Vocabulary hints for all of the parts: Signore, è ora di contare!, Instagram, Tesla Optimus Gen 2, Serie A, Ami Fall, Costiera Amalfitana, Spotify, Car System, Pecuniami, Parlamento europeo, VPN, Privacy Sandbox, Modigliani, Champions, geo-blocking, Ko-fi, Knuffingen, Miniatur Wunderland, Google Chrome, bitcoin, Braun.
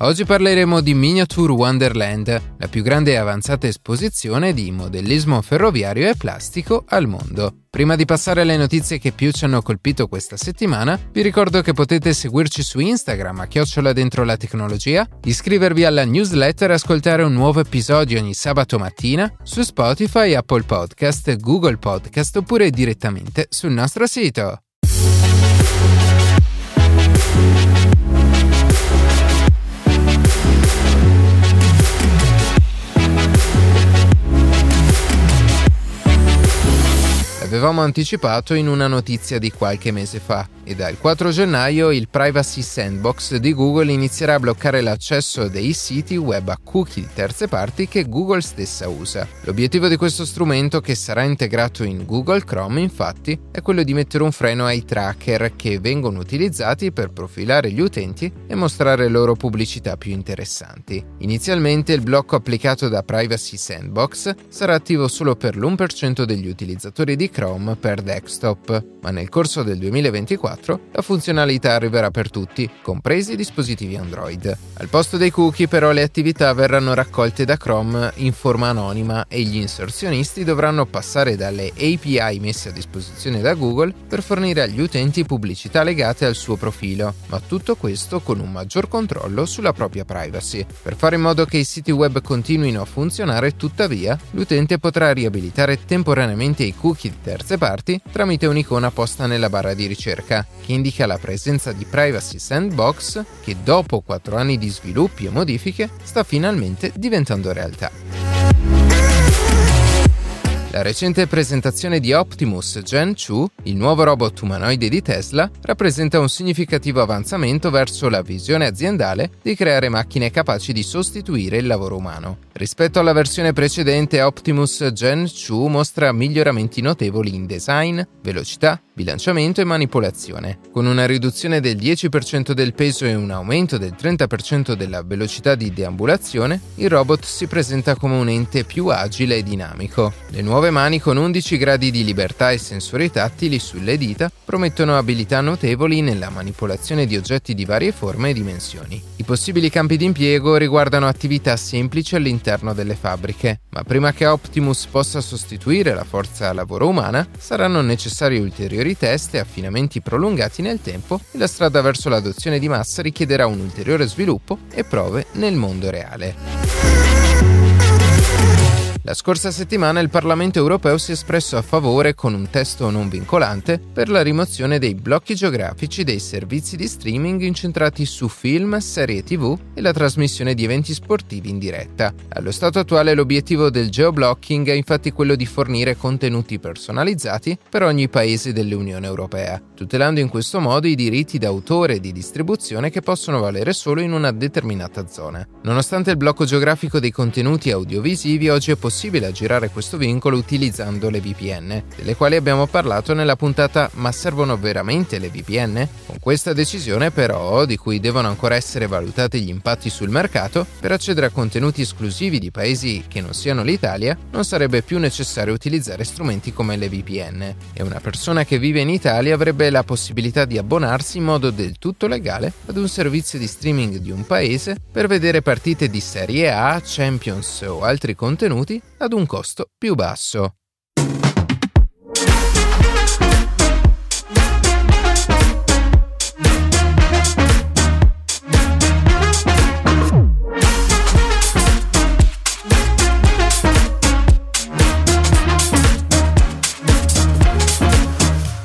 Oggi parleremo di Miniatur Wunderland, la più grande e avanzata esposizione di modellismo ferroviario e plastico al mondo. Prima di passare alle notizie che più ci hanno colpito questa settimana, vi ricordo che potete seguirci su Instagram a @dentrotecnologia, iscrivervi alla newsletter e ascoltare un nuovo episodio ogni sabato mattina su Spotify, Apple Podcast, Google Podcast oppure direttamente sul nostro sito. Avevamo anticipato in una notizia di qualche mese fa e dal 4 gennaio il Privacy Sandbox di Google inizierà a bloccare l'accesso dei siti web a cookie di terze parti che Google stessa usa. L'obiettivo di questo strumento, che sarà integrato in Google Chrome, infatti, è quello di mettere un freno ai tracker che vengono utilizzati per profilare gli utenti e mostrare loro pubblicità più interessanti. Inizialmente il blocco applicato da Privacy Sandbox sarà attivo solo per l'1% degli utilizzatori di Chrome per desktop, ma nel corso del 2024 la funzionalità arriverà per tutti, compresi i dispositivi Android. Al posto dei cookie però le attività verranno raccolte da Chrome in forma anonima e gli inserzionisti dovranno passare dalle API messe a disposizione da Google per fornire agli utenti pubblicità legate al suo profilo, ma tutto questo con un maggior controllo sulla propria privacy. Per fare in modo che i siti web continuino a funzionare, tuttavia, l'utente potrà riabilitare temporaneamente i cookie di terze parti tramite un'icona posta nella barra di ricerca, che indica la presenza di Privacy Sandbox che, dopo 4 anni di sviluppi e modifiche, sta finalmente diventando realtà. La recente presentazione di Optimus Gen 2, il nuovo robot umanoide di Tesla, rappresenta un significativo avanzamento verso la visione aziendale di creare macchine capaci di sostituire il lavoro umano. Rispetto alla versione precedente, Optimus Gen 2 mostra miglioramenti notevoli in design, velocità, bilanciamento e manipolazione. Con una riduzione del 10% del peso e un aumento del 30% della velocità di deambulazione, il robot si presenta come un ente più agile e dinamico. Le nuove mani, con 11 gradi di libertà e sensori tattili sulle dita, promettono abilità notevoli nella manipolazione di oggetti di varie forme e dimensioni. I possibili campi di impiego riguardano attività semplici all'interno delle fabbriche, ma prima che Optimus possa sostituire la forza lavoro umana, saranno necessari ulteriori test e affinamenti prolungati nel tempo e la strada verso l'adozione di massa richiederà un ulteriore sviluppo e prove nel mondo reale. La scorsa settimana il Parlamento europeo si è espresso a favore con un testo non vincolante per la rimozione dei blocchi geografici dei servizi di streaming incentrati su film, serie TV e la trasmissione di eventi sportivi in diretta. Allo stato attuale l'obiettivo del geoblocking è infatti quello di fornire contenuti personalizzati per ogni paese dell'Unione Europea, tutelando in questo modo i diritti d'autore e di distribuzione che possono valere solo in una determinata zona. Nonostante il blocco geografico dei contenuti audiovisivi, oggi è possibile aggirare questo vincolo utilizzando le VPN, delle quali abbiamo parlato nella puntata "Ma servono veramente le VPN?". Con questa decisione però, di cui devono ancora essere valutati gli impatti sul mercato, per accedere a contenuti esclusivi di paesi che non siano l'Italia non sarebbe più necessario utilizzare strumenti come le VPN e una persona che vive in Italia avrebbe la possibilità di abbonarsi in modo del tutto legale ad un servizio di streaming di un paese per vedere partite di Serie A, Champions o altri contenuti ad un costo più basso.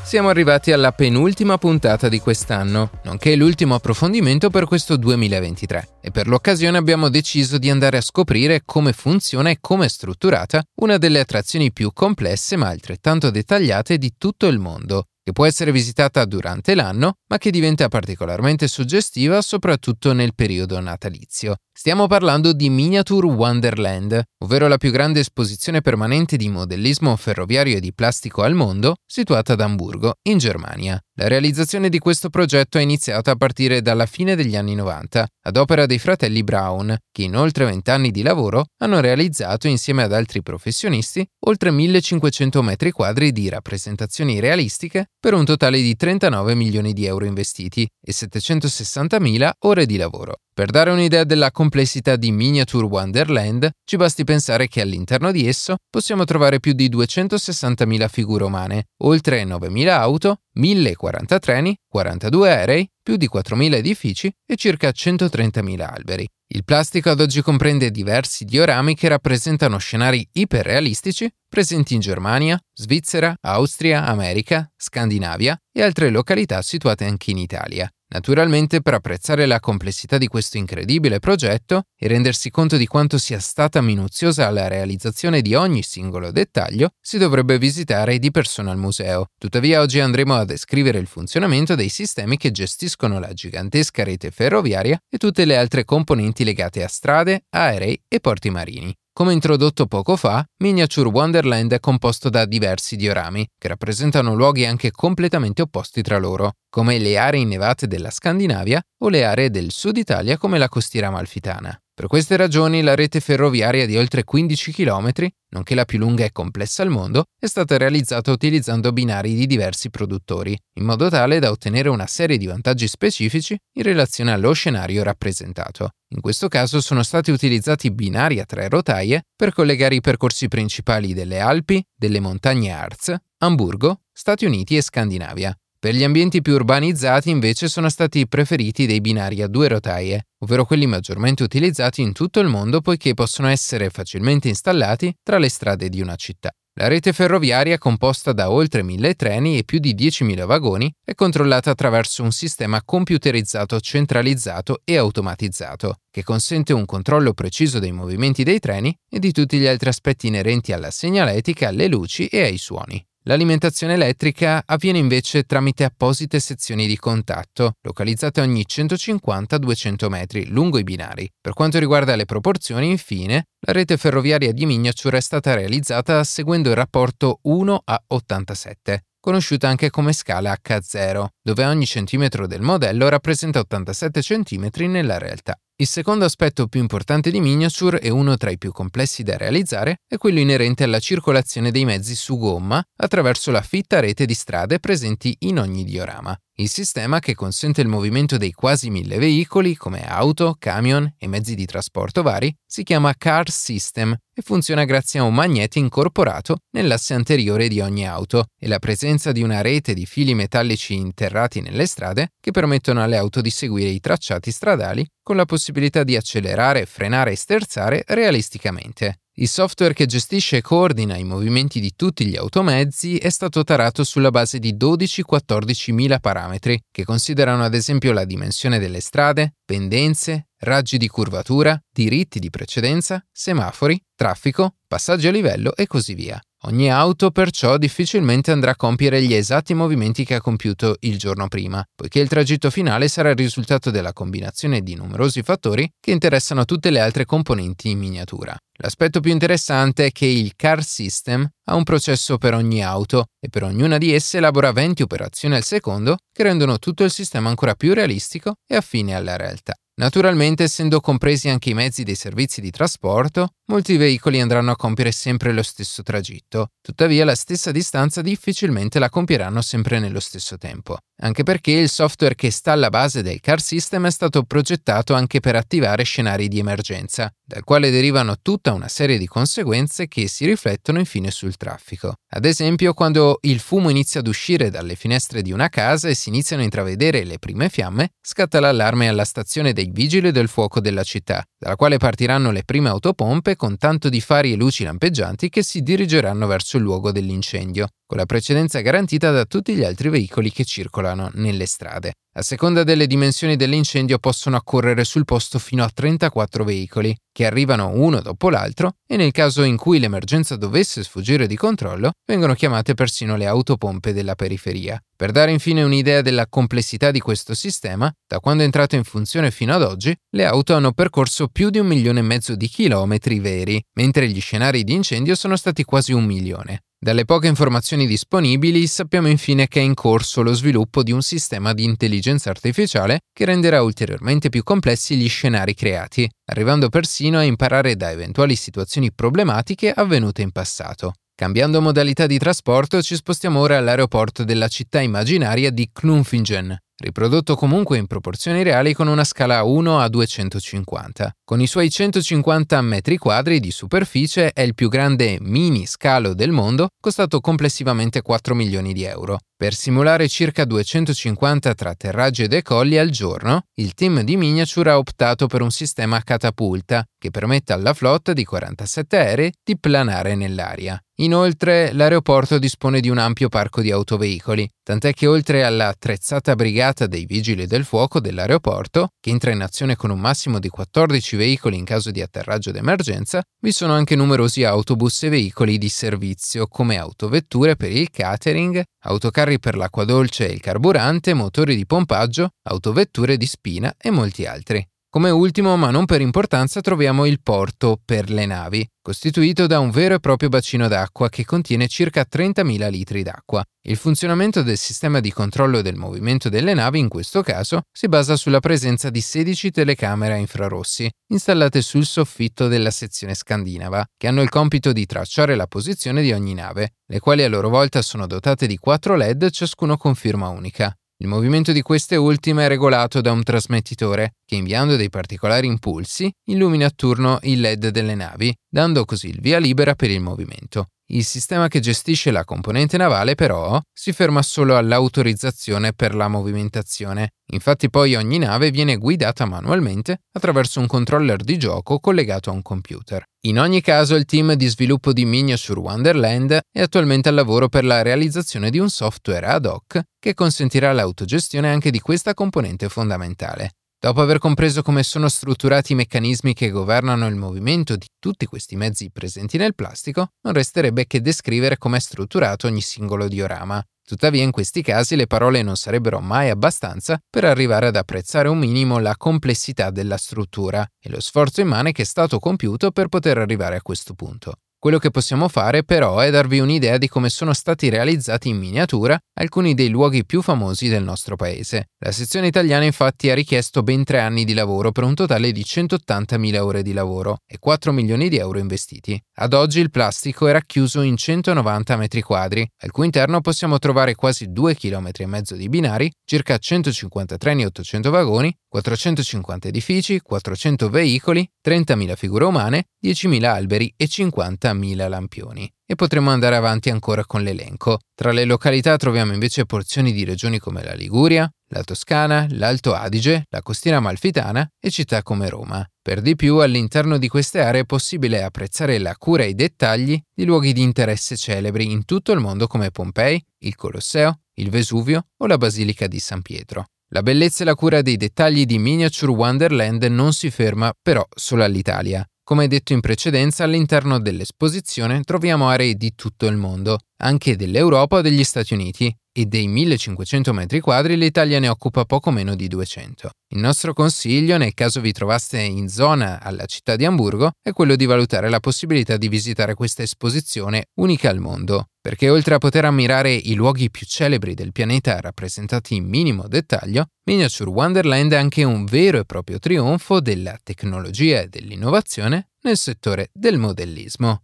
Siamo arrivati alla penultima puntata di quest'anno, nonché l'ultimo approfondimento per questo 2023, e per l'occasione abbiamo deciso di andare a scoprire come funziona e come è strutturata una delle attrazioni più complesse ma altrettanto dettagliate di tutto il mondo, che può essere visitata durante l'anno, ma che diventa particolarmente suggestiva soprattutto nel periodo natalizio. Stiamo parlando di Miniatur Wunderland, ovvero la più grande esposizione permanente di modellismo ferroviario e di plastico al mondo, situata ad Amburgo, in Germania. La realizzazione di questo progetto è iniziata a partire dalla fine degli anni 90, ad opera dei fratelli Braun, che in oltre 20 anni di lavoro hanno realizzato, insieme ad altri professionisti, oltre 1500 metri quadri di rappresentazioni realistiche per un totale di 39 milioni di euro investiti e 760.000 ore di lavoro. Per dare un'idea della complessità di Miniatur Wunderland, ci basti pensare che all'interno di esso possiamo trovare più di 260.000 figure umane, oltre 9.000 auto, 1.040 treni, 42 aerei, più di 4.000 edifici e circa 130.000 alberi. Il plastico ad oggi comprende diversi diorami che rappresentano scenari iperrealistici presenti in Germania, Svizzera, Austria, America, Scandinavia e altre località situate anche in Italia. Naturalmente, per apprezzare la complessità di questo incredibile progetto e rendersi conto di quanto sia stata minuziosa la realizzazione di ogni singolo dettaglio, si dovrebbe visitare di persona il museo. Tuttavia, oggi andremo a descrivere il funzionamento dei sistemi che gestiscono la gigantesca rete ferroviaria e tutte le altre componenti legate a strade, aerei e porti marini. Come introdotto poco fa, Miniatur Wunderland è composto da diversi diorami, che rappresentano luoghi anche completamente opposti tra loro, come le aree innevate della Scandinavia o le aree del sud Italia come la Costiera Amalfitana. Per queste ragioni la rete ferroviaria di oltre 15 km, nonché la più lunga e complessa al mondo, è stata realizzata utilizzando binari di diversi produttori, in modo tale da ottenere una serie di vantaggi specifici in relazione allo scenario rappresentato. In questo caso sono stati utilizzati binari a 3 rotaie per collegare i percorsi principali delle Alpi, delle montagne Harz, Amburgo, Stati Uniti e Scandinavia. Per gli ambienti più urbanizzati invece sono stati preferiti dei binari a 2 rotaie, ovvero quelli maggiormente utilizzati in tutto il mondo poiché possono essere facilmente installati tra le strade di una città. La rete ferroviaria, composta da oltre 1.000 treni e più di 10.000 vagoni, è controllata attraverso un sistema computerizzato, centralizzato e automatizzato, che consente un controllo preciso dei movimenti dei treni e di tutti gli altri aspetti inerenti alla segnaletica, alle luci e ai suoni. L'alimentazione elettrica avviene invece tramite apposite sezioni di contatto, localizzate ogni 150-200 metri lungo i binari. Per quanto riguarda le proporzioni, infine, la rete ferroviaria di Miniatur è stata realizzata seguendo il rapporto 1:87, conosciuta anche come scala H0, dove ogni centimetro del modello rappresenta 87 centimetri nella realtà. Il secondo aspetto più importante di Miniatur, e uno tra i più complessi da realizzare, è quello inerente alla circolazione dei mezzi su gomma attraverso la fitta rete di strade presenti in ogni diorama. Il sistema, che consente il movimento dei quasi 1.000 veicoli come auto, camion e mezzi di trasporto vari, si chiama Car System e funziona grazie a un magnete incorporato nell'asse anteriore di ogni auto e la presenza di una rete di fili metallici interrati nelle strade che permettono alle auto di seguire i tracciati stradali con la possibilità di accelerare, frenare e sterzare realisticamente. Il software che gestisce e coordina i movimenti di tutti gli automezzi è stato tarato sulla base di 12-14.000 parametri, che considerano ad esempio la dimensione delle strade, pendenze, raggi di curvatura, diritti di precedenza, semafori, traffico, passaggi a livello e così via. Ogni auto perciò difficilmente andrà a compiere gli esatti movimenti che ha compiuto il giorno prima, poiché il tragitto finale sarà il risultato della combinazione di numerosi fattori che interessano tutte le altre componenti in miniatura. L'aspetto più interessante è che il Car System ha un processo per ogni auto e per ognuna di esse elabora 20 operazioni al secondo che rendono tutto il sistema ancora più realistico e affine alla realtà. Naturalmente, essendo compresi anche i mezzi dei servizi di trasporto, molti veicoli andranno a compiere sempre lo stesso tragitto, tuttavia la stessa distanza difficilmente la compieranno sempre nello stesso tempo, anche perché il software che sta alla base del Car System è stato progettato anche per attivare scenari di emergenza, dal quale derivano tutta una serie di conseguenze che si riflettono infine sul traffico. Ad esempio, quando il fumo inizia ad uscire dalle finestre di una casa e si iniziano a intravedere le prime fiamme, scatta l'allarme alla stazione dei vigili del fuoco della città, dalla quale partiranno le prime autopompe con tanto di fari e luci lampeggianti che si dirigeranno verso il luogo dell'incendio, con la precedenza garantita da tutti gli altri veicoli che circolano nelle strade. A seconda delle dimensioni dell'incendio possono accorrere sul posto fino a 34 veicoli, che arrivano uno dopo l'altro e nel caso in cui l'emergenza dovesse sfuggire di controllo, vengono chiamate persino le autopompe della periferia. Per dare infine un'idea della complessità di questo sistema, da quando è entrato in funzione fino ad oggi, le auto hanno percorso più di 1,5 milioni di chilometri veri, mentre gli scenari di incendio sono stati quasi 1 milione. Dalle poche informazioni disponibili sappiamo infine che è in corso lo sviluppo di un sistema di intelligenza artificiale che renderà ulteriormente più complessi gli scenari creati, arrivando persino a imparare da eventuali situazioni problematiche avvenute in passato. Cambiando modalità di trasporto ci spostiamo ora all'aeroporto della città immaginaria di Knuffingen, riprodotto comunque in proporzioni reali con una scala 1 a 250. Con i suoi 150 metri quadri di superficie è il più grande mini scalo del mondo, costato complessivamente 4 milioni di euro. Per simulare circa 250 tra atterraggi e decolli al giorno, il team di Miniatur ha optato per un sistema a catapulta che permette alla flotta di 47 aerei di planare nell'aria. Inoltre, l'aeroporto dispone di un ampio parco di autoveicoli, tant'è che oltre alla attrezzata brigata dei vigili del fuoco dell'aeroporto, che entra in azione con un massimo di 14 veicoli in caso di atterraggio d'emergenza, vi sono anche numerosi autobus e veicoli di servizio, come autovetture per il catering, autocarri per l'acqua dolce e il carburante, motori di pompaggio, autovetture di spina e molti altri. Come ultimo, ma non per importanza, troviamo il porto per le navi, costituito da un vero e proprio bacino d'acqua che contiene circa 30.000 litri d'acqua. Il funzionamento del sistema di controllo del movimento delle navi in questo caso si basa sulla presenza di 16 telecamere a infrarossi installate sul soffitto della sezione scandinava, che hanno il compito di tracciare la posizione di ogni nave, le quali a loro volta sono dotate di 4 LED, ciascuno con firma unica. Il movimento di queste ultime è regolato da un trasmettitore che, inviando dei particolari impulsi, illumina a turno il LED delle navi, dando così il via libera per il movimento. Il sistema che gestisce la componente navale, però, si ferma solo all'autorizzazione per la movimentazione. Infatti poi ogni nave viene guidata manualmente attraverso un controller di gioco collegato a un computer. In ogni caso, il team di sviluppo di Miniatur Wunderland è attualmente al lavoro per la realizzazione di un software ad hoc che consentirà l'autogestione anche di questa componente fondamentale. Dopo aver compreso come sono strutturati i meccanismi che governano il movimento di tutti questi mezzi presenti nel plastico, non resterebbe che descrivere come è strutturato ogni singolo diorama. Tuttavia, in questi casi le parole non sarebbero mai abbastanza per arrivare ad apprezzare un minimo la complessità della struttura e lo sforzo immane che è stato compiuto per poter arrivare a questo punto. Quello che possiamo fare, però, è darvi un'idea di come sono stati realizzati in miniatura alcuni dei luoghi più famosi del nostro paese. La sezione italiana, infatti, ha richiesto ben 3 anni di lavoro per un totale di 180.000 ore di lavoro e 4 milioni di euro investiti. Ad oggi il plastico è racchiuso in 190 metri quadri, al cui interno possiamo trovare quasi 2,5 km di binari, circa 150 treni e 800 vagoni, 450 edifici, 400 veicoli, 30.000 figure umane, 10.000 alberi e 50.000 lampioni. E potremo andare avanti ancora con l'elenco. Tra le località troviamo invece porzioni di regioni come la Liguria, la Toscana, l'Alto Adige, la Costiera Amalfitana e città come Roma. Per di più, all'interno di queste aree è possibile apprezzare la cura e i dettagli di luoghi di interesse celebri in tutto il mondo come Pompei, il Colosseo, il Vesuvio o la Basilica di San Pietro. La bellezza e la cura dei dettagli di Miniatur Wunderland non si ferma però solo all'Italia. Come detto in precedenza, all'interno dell'esposizione troviamo aree di tutto il mondo, anche dell'Europa o degli Stati Uniti, e dei 1.500 metri quadri l'Italia ne occupa poco meno di 200. Il nostro consiglio, nel caso vi trovaste in zona alla città di Amburgo, è quello di valutare la possibilità di visitare questa esposizione unica al mondo, perché oltre a poter ammirare i luoghi più celebri del pianeta rappresentati in minimo dettaglio, Miniatur Wunderland è anche un vero e proprio trionfo della tecnologia e dell'innovazione nel settore del modellismo.